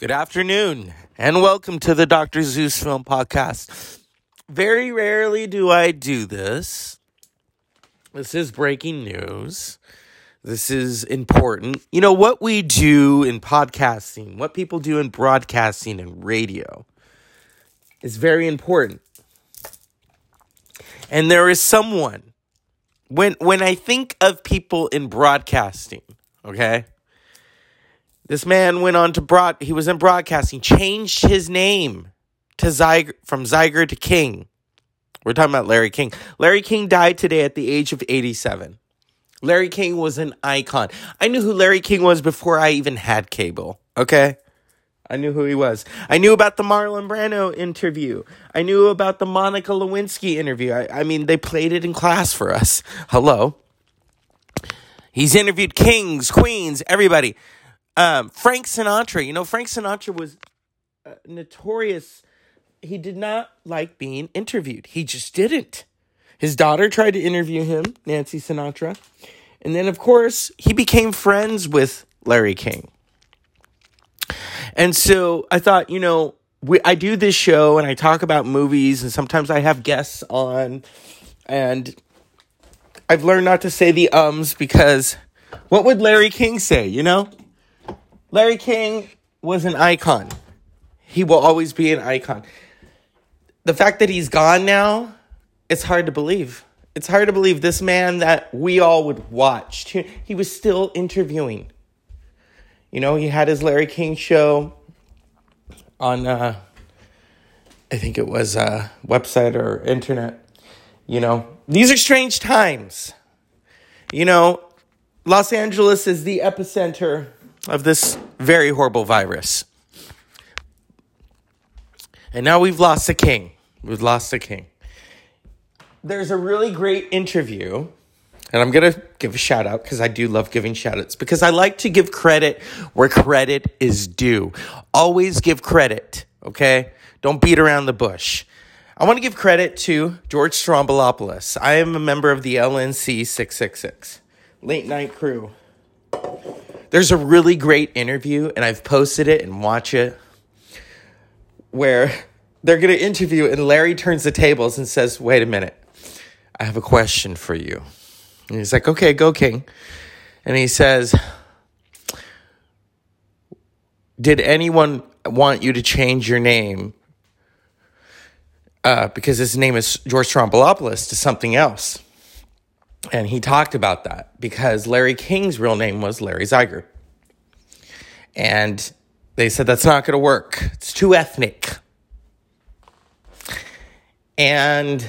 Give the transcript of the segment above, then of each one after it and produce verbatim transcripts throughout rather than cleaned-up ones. Good afternoon, and welcome to the Doctor Zeus Film Podcast. Very rarely do I do this. This is breaking news. This is important. You know, what we do in podcasting, what people do in broadcasting and radio is very important. And there is someone, when when I think of people in broadcasting, okay? This man went on to broad. He was in broadcasting, changed his name to Zeiger, from Zeiger to King. We're talking about Larry King. Larry King died today at the age of eighty-seven. Larry King was an icon. I knew who Larry King was before I even had cable. Okay, I knew who he was. I knew about the Marlon Brando interview. I knew about the Monica Lewinsky interview. I, I mean, they played it in class for us. Hello. He's interviewed kings, queens, everybody. Um, Frank Sinatra, you know, Frank Sinatra was uh, notorious. He did not like being interviewed. He just didn't. His daughter tried to interview him, Nancy Sinatra. And then, of course, he became friends with Larry King. And so I thought, you know, we, I do this show and I talk about movies and sometimes I have guests on. And I've learned not to say the ums because what would Larry King say, you know? Larry King was an icon. He will always be an icon. The fact that he's gone now, it's hard to believe. It's hard to believe this man that we all would watch. He was still interviewing. You know, he had his Larry King show on, uh, I think it was a website or internet. You know, these are strange times. You know, Los Angeles is the epicenter of this very horrible virus. And now we've lost a king. We've lost a king. There's a really great interview. And I'm going to give a shout out because I do love giving shout outs. Because I like to give credit where credit is due. Always give credit. Okay? Don't beat around the bush. I want to give credit to George Stroumboulopoulos. I am a member of the L N C six six six. Late night crew. There's a really great interview, and I've posted it and watch it, where they're going to interview, and Larry turns the tables and says, wait a minute, I have a question for you. And he's like, okay, go King. And he says, did anyone want you to change your name? Uh, because his name is George Stroumboulopoulos to something else. And he talked about that because Larry King's real name was Larry Zeiger. And they said, that's not going to work. It's too ethnic. And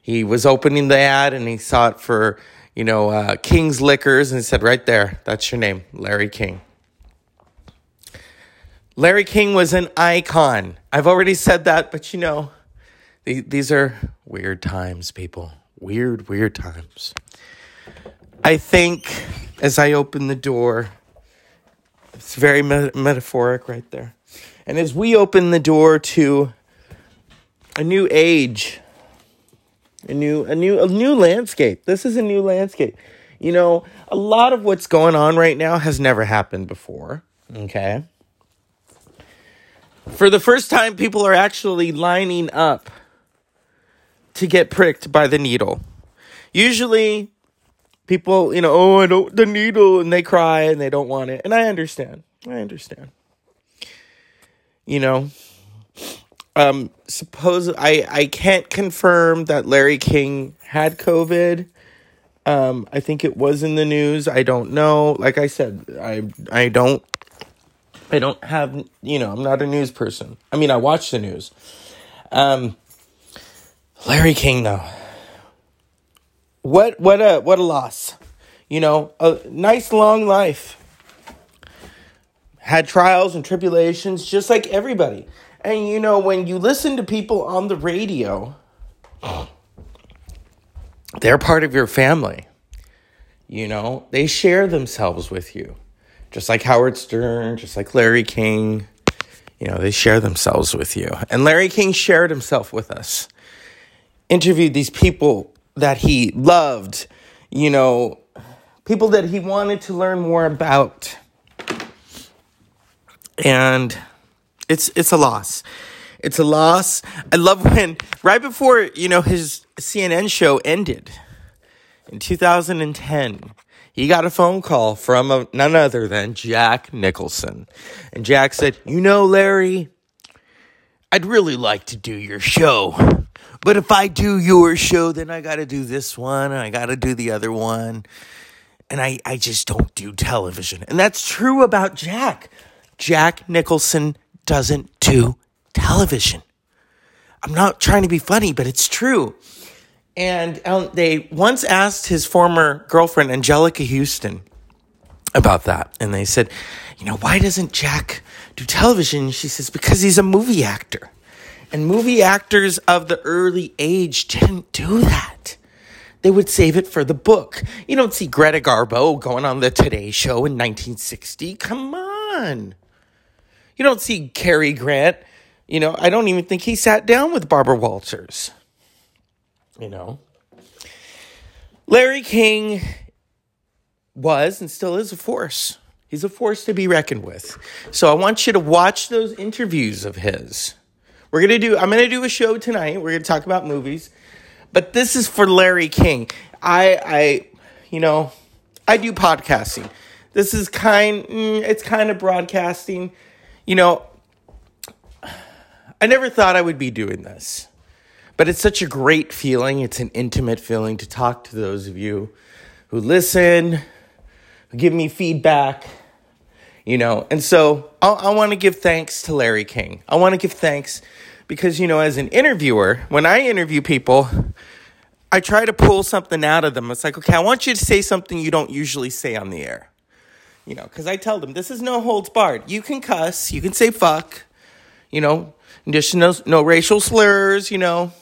he was opening the ad and he saw it for, you know, uh, King's Liquors. And he said, right there, that's your name, Larry King. Larry King was an icon. I've already said that, but you know, th- these are weird times, people. Weird, weird times. I think as I open the door, it's very me- metaphoric right there. And as we open the door to a new age, a new, a new, a new landscape. This is a new landscape. You know, a lot of what's going on right now has never happened before. Okay. For the first time, people are actually lining up to get pricked by the needle. Usually people, you know, oh, I don't, the needle, and they cry and they don't want it. And I understand. I understand. You know, um, suppose I, I can't confirm that Larry King had COVID. Um, I think it was in the news. I don't know. Like I said, I, I don't, I don't have, you know, I'm not a news person. I mean, I watch the news. Um, Larry King, though, what what a what a loss, you know, a nice long life, had trials and tribulations just like everybody. And you know, when you listen to people on the radio, they're part of your family, you know, they share themselves with you, just like Howard Stern, just like Larry King, you know, they share themselves with you. And Larry King shared himself with us. Interviewed these people that he loved, you know, people that he wanted to learn more about. And it's it's a loss. It's a loss. I love when, right before, you know, his C N N show ended in two thousand ten, he got a phone call from a, none other than Jack Nicholson. And Jack said, you know, Larry, I'd really like to do your show. But if I do your show, then I got to do this one and I got to do the other one. And I, I just don't do television. And that's true about Jack. Jack Nicholson doesn't do television. I'm not trying to be funny, but it's true. And um, they once asked his former girlfriend, Angelica Houston, about that. And they said, you know, why doesn't Jack do television? She says, because he's a movie actor. And movie actors of the early age didn't do that. They would save it for the book. You don't see Greta Garbo going on the Today Show in nineteen sixty. Come on. You don't see Cary Grant. You know, I don't even think he sat down with Barbara Walters. You know, Larry King was and still is a force. He's a force to be reckoned with. So I want you to watch those interviews of his. We're going to do, I'm going to do a show tonight. We're going to talk about movies. But this is for Larry King. I, I, you know, I do podcasting. This is kind, it's kind of broadcasting. You know, I never thought I would be doing this. But it's such a great feeling. It's an intimate feeling to talk to those of you who listen, who give me feedback, you know. And so I, I want to give thanks to Larry King. I want to give thanks because, you know, as an interviewer, when I interview people, I try to pull something out of them. It's like, okay, I want you to say something you don't usually say on the air. You know, because I tell them, this is no holds barred. You can cuss. You can say fuck. You know, just no, no racial slurs, you know.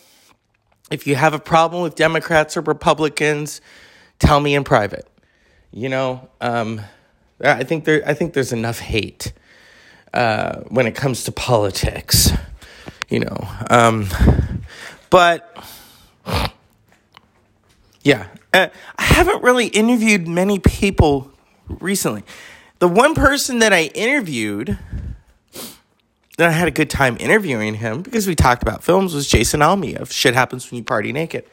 If you have a problem with Democrats or Republicans, tell me in private. You know, um, I think there. I think there's enough hate uh, when it comes to politics. You know, um, but yeah, uh, I haven't really interviewed many people recently. The one person that I interviewed, that I had a good time interviewing him because we talked about films, was Jason Almey of Shit Happens When You Party Naked.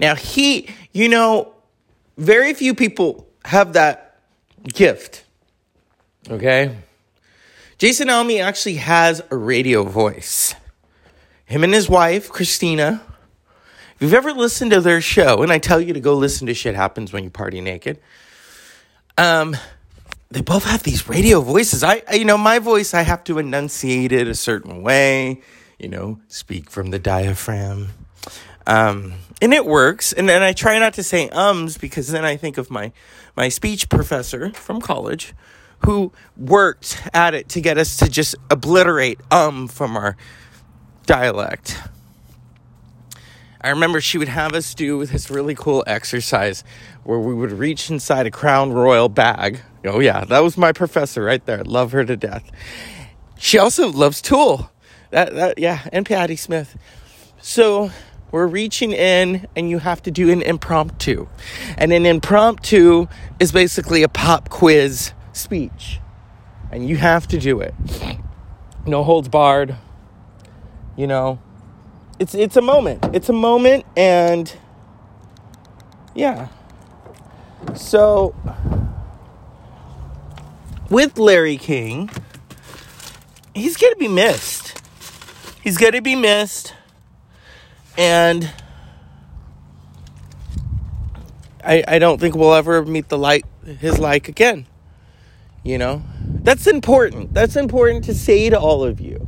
Now he, you know, very few people have that gift. Okay, Jason Almey actually has a radio voice. Him and his wife, Christina. If you've ever listened to their show, and I tell you to go listen to Shit Happens When You Party Naked, um, they both have these radio voices. I, you know, my voice, I have to enunciate it a certain way, you know, speak from the diaphragm. Um, and it works. And then I try not to say ums because then I think of my, my speech professor from college who worked at it to get us to just obliterate um from our dialect. I remember she would have us do this really cool exercise where we would reach inside a Crown Royal bag. Oh yeah, that was my professor right there. Love her to death. She also loves Tool. That, that yeah, and Patti Smith. So we're reaching in and you have to do an impromptu. And an impromptu is basically a pop quiz speech. And you have to do it. No holds barred. You know, it's it's a moment. It's a moment, and yeah. So, with Larry King, he's going to be missed. He's going to be missed, and I I don't think we'll ever meet the like his like again. You know, that's important. That's important to say to all of you.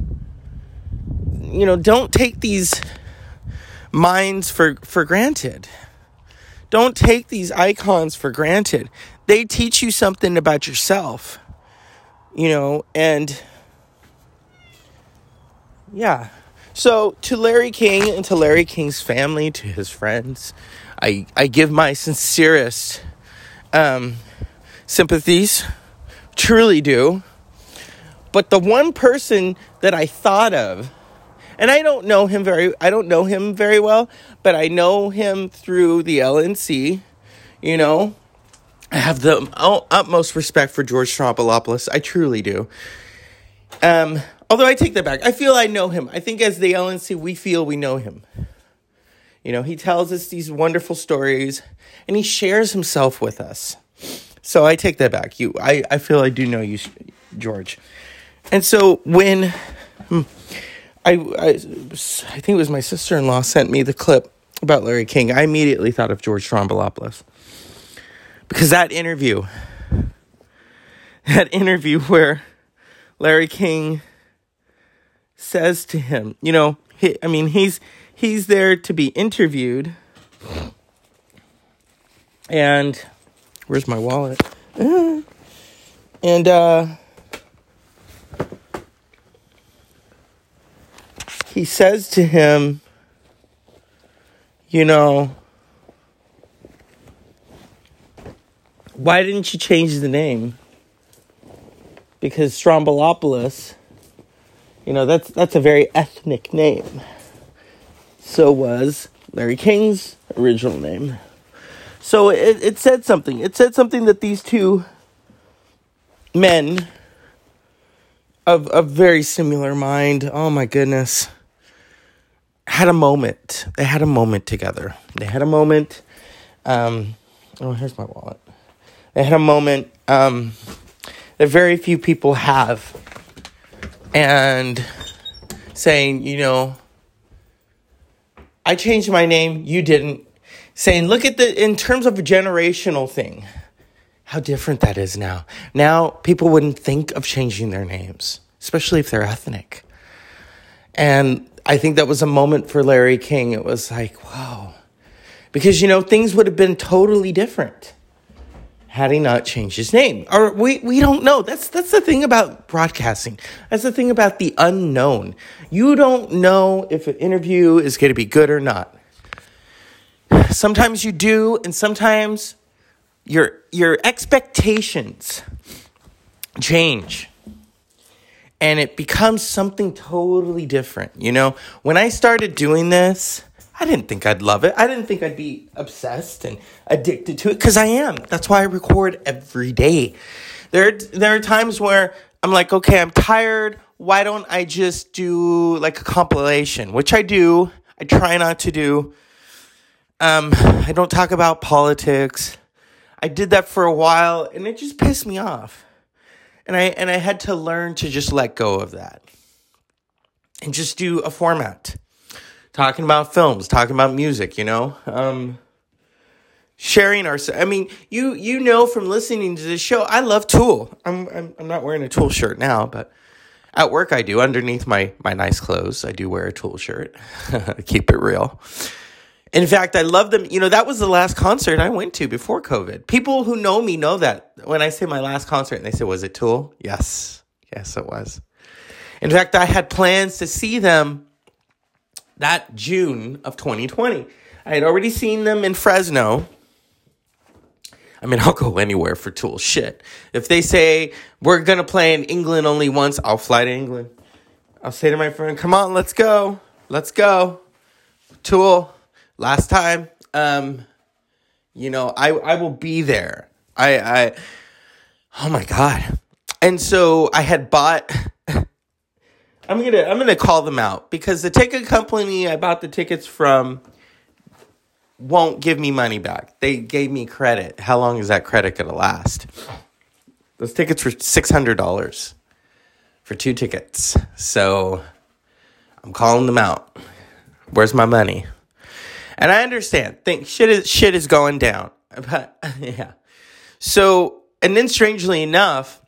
You know, don't take these minds for, for granted. Don't take these icons for granted. They teach you something about yourself, you know, and yeah. So to Larry King and to Larry King's family, to his friends, I, I give my sincerest um, sympathies, truly do. But the one person that I thought of, and I don't know him very, I don't know him very well, but I know him through the L N C, you know. I have the utmost respect for George Stroumboulopoulos. I truly do. Um, although I take that back. I feel I know him. I think as the L N C, we feel we know him. You know, he tells us these wonderful stories, and he shares himself with us. So I take that back. You, I, I feel I do know you, George. And so when I, I, I think it was my sister-in-law sent me the clip about Larry King, I immediately thought of George Stroumboulopoulos. Because that interview, that interview where Larry King says to him, you know, he, I mean, he's he's there to be interviewed. And where's my wallet? And uh, he says to him, you know, why didn't you change the name? Because Stroumboulopoulos, you know, that's that's a very ethnic name. So was Larry King's original name. So it, it said something. It said something that these two men of a very similar mind, oh my goodness, had a moment. They had a moment together. They had a moment. Um, oh, here's my wallet. They had a moment um, that very few people have. And saying, you know, I changed my name, you didn't. Saying, look at the, in terms of a generational thing, how different that is now. Now, people wouldn't think of changing their names, especially if they're ethnic. And I think that was a moment for Larry King. It was like, wow. Because, you know, things would have been totally different had he not changed his name. Or we, we don't know. That's that's the thing about broadcasting. That's the thing about the unknown. You don't know if an interview is going to be good or not. Sometimes you do, and sometimes your your expectations change. And it becomes something totally different, you know? When I started doing this, I didn't think I'd love it. I didn't think I'd be obsessed and addicted to it, because I am. That's why I record every day. There, there are times where I'm like, okay, I'm tired. Why don't I just do like a compilation, which I do. I try not to do. Um, I don't talk about politics. I did that for a while, and it just pissed me off. And I and I had to learn to just let go of that and just do a format. Talking about films, talking about music, you know, um, sharing our. I mean, you you know from listening to this show, I love Tool. I'm I'm I'm not wearing a Tool shirt now, but at work I do. Underneath my my nice clothes, I do wear a Tool shirt. Keep it real. In fact, I love them. You know, that was the last concert I went to before COVID. People who know me know that when I say my last concert, and they say, "Was it Tool?" Yes, yes, it was. In fact, I had plans to see them that June of twenty twenty. I had already seen them in Fresno. I mean, I'll go anywhere for Tool shit. If they say, we're going to play in England only once, I'll fly to England. I'll say to my friend, come on, let's go. Let's go. Tool, last time. Um, you know, I, I will be there. I, I, oh my God. And so I had bought... I'm gonna I'm gonna call them out, because the ticket company I bought the tickets from won't give me money back. They gave me credit. How long is that credit gonna last? Those tickets were six hundred dollars for two tickets. So I'm calling them out. Where's my money? And I understand. Think shit is shit is going down. But yeah. So and then strangely enough,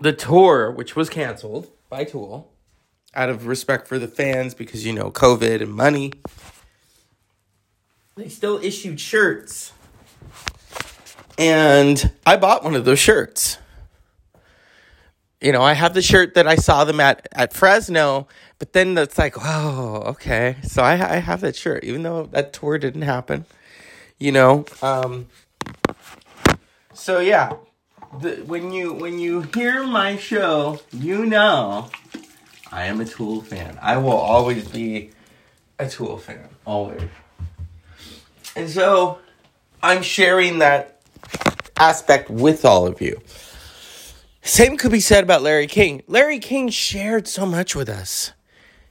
the tour, which was canceled by Tool, out of respect for the fans, because, you know, COVID and money, they still issued shirts. And I bought one of those shirts. You know, I have the shirt that I saw them at, at Fresno, but then it's like, oh, okay. So I, I have that shirt, even though that tour didn't happen, you know. Um, so, yeah, the, when you when you hear my show, you know, I am a Tool fan. I will always be a Tool fan. Always. And so I'm sharing that aspect with all of you. Same could be said about Larry King. Larry King shared so much with us.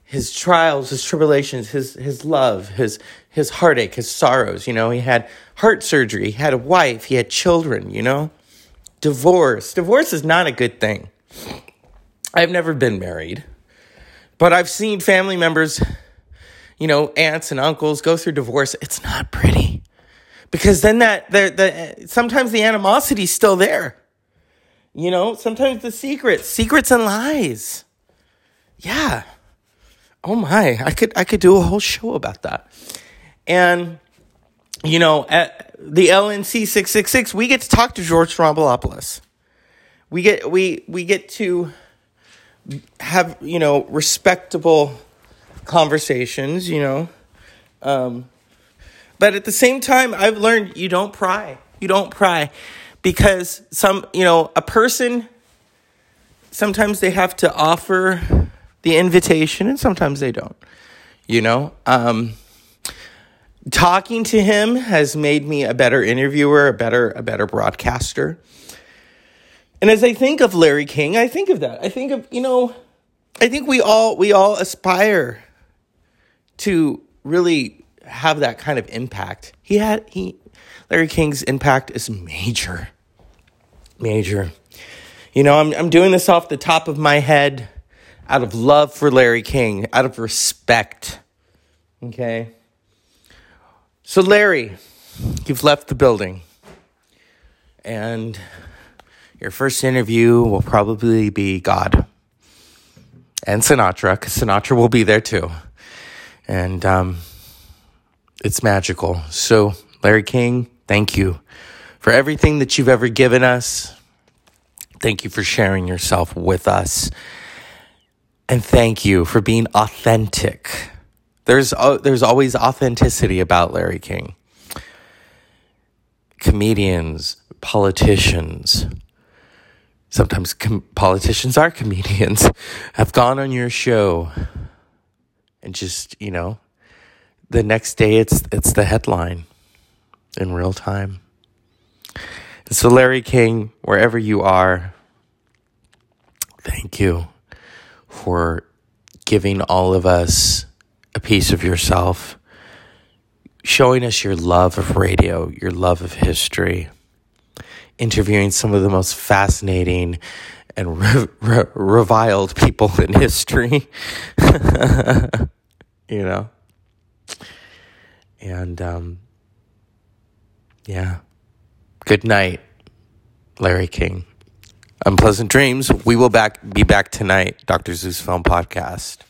His trials, his tribulations, his his love, his his heartache, his sorrows. You know, he had heart surgery. He had a wife. He had children, you know. Divorce. Divorce is not a good thing. I've never been married. But I've seen family members, you know, aunts and uncles go through divorce. It's not pretty. Because then that, the, the sometimes the animosity is still there. You know, sometimes the secrets, secrets and lies. Yeah. Oh my, I could I could do a whole show about that. And, you know, at the L N C six six six, we get to talk to George Stroumboulopoulos. We get, we, we get to have, you know, respectable conversations, you know. Um, but at the same time, I've learned you don't pry. You don't pry. Because some, you know, a person, sometimes they have to offer the invitation, and sometimes they don't, you know. Um, talking to him has made me a better interviewer, a better, a better broadcaster. And as I think of Larry King, I think of that. I think of, you know, I think we all, we all aspire to really have that kind of impact. He had, he, Larry King's impact is major, major. You know, I'm, I'm doing this off the top of my head, out of love for Larry King, out of respect, okay? So Larry, you've left the building, and your first interview will probably be God and Sinatra, because Sinatra will be there too, and um, it's magical. So Larry King, thank you for everything that you've ever given us. Thank you for sharing yourself with us. And thank you for being authentic. There's uh, there's always authenticity about Larry King. Comedians, politicians, sometimes com- politicians are comedians, have gone on your show and just, you know, the next day it's it's the headline in real time. And so Larry King, wherever you are, thank you for giving all of us a piece of yourself, showing us your love of radio, your love of history, interviewing some of the most fascinating and re- re- reviled people in history, you know? And, um, yeah. Good night, Larry King. Unpleasant dreams. We will back be back tonight, Doctor Zeus Film Podcast.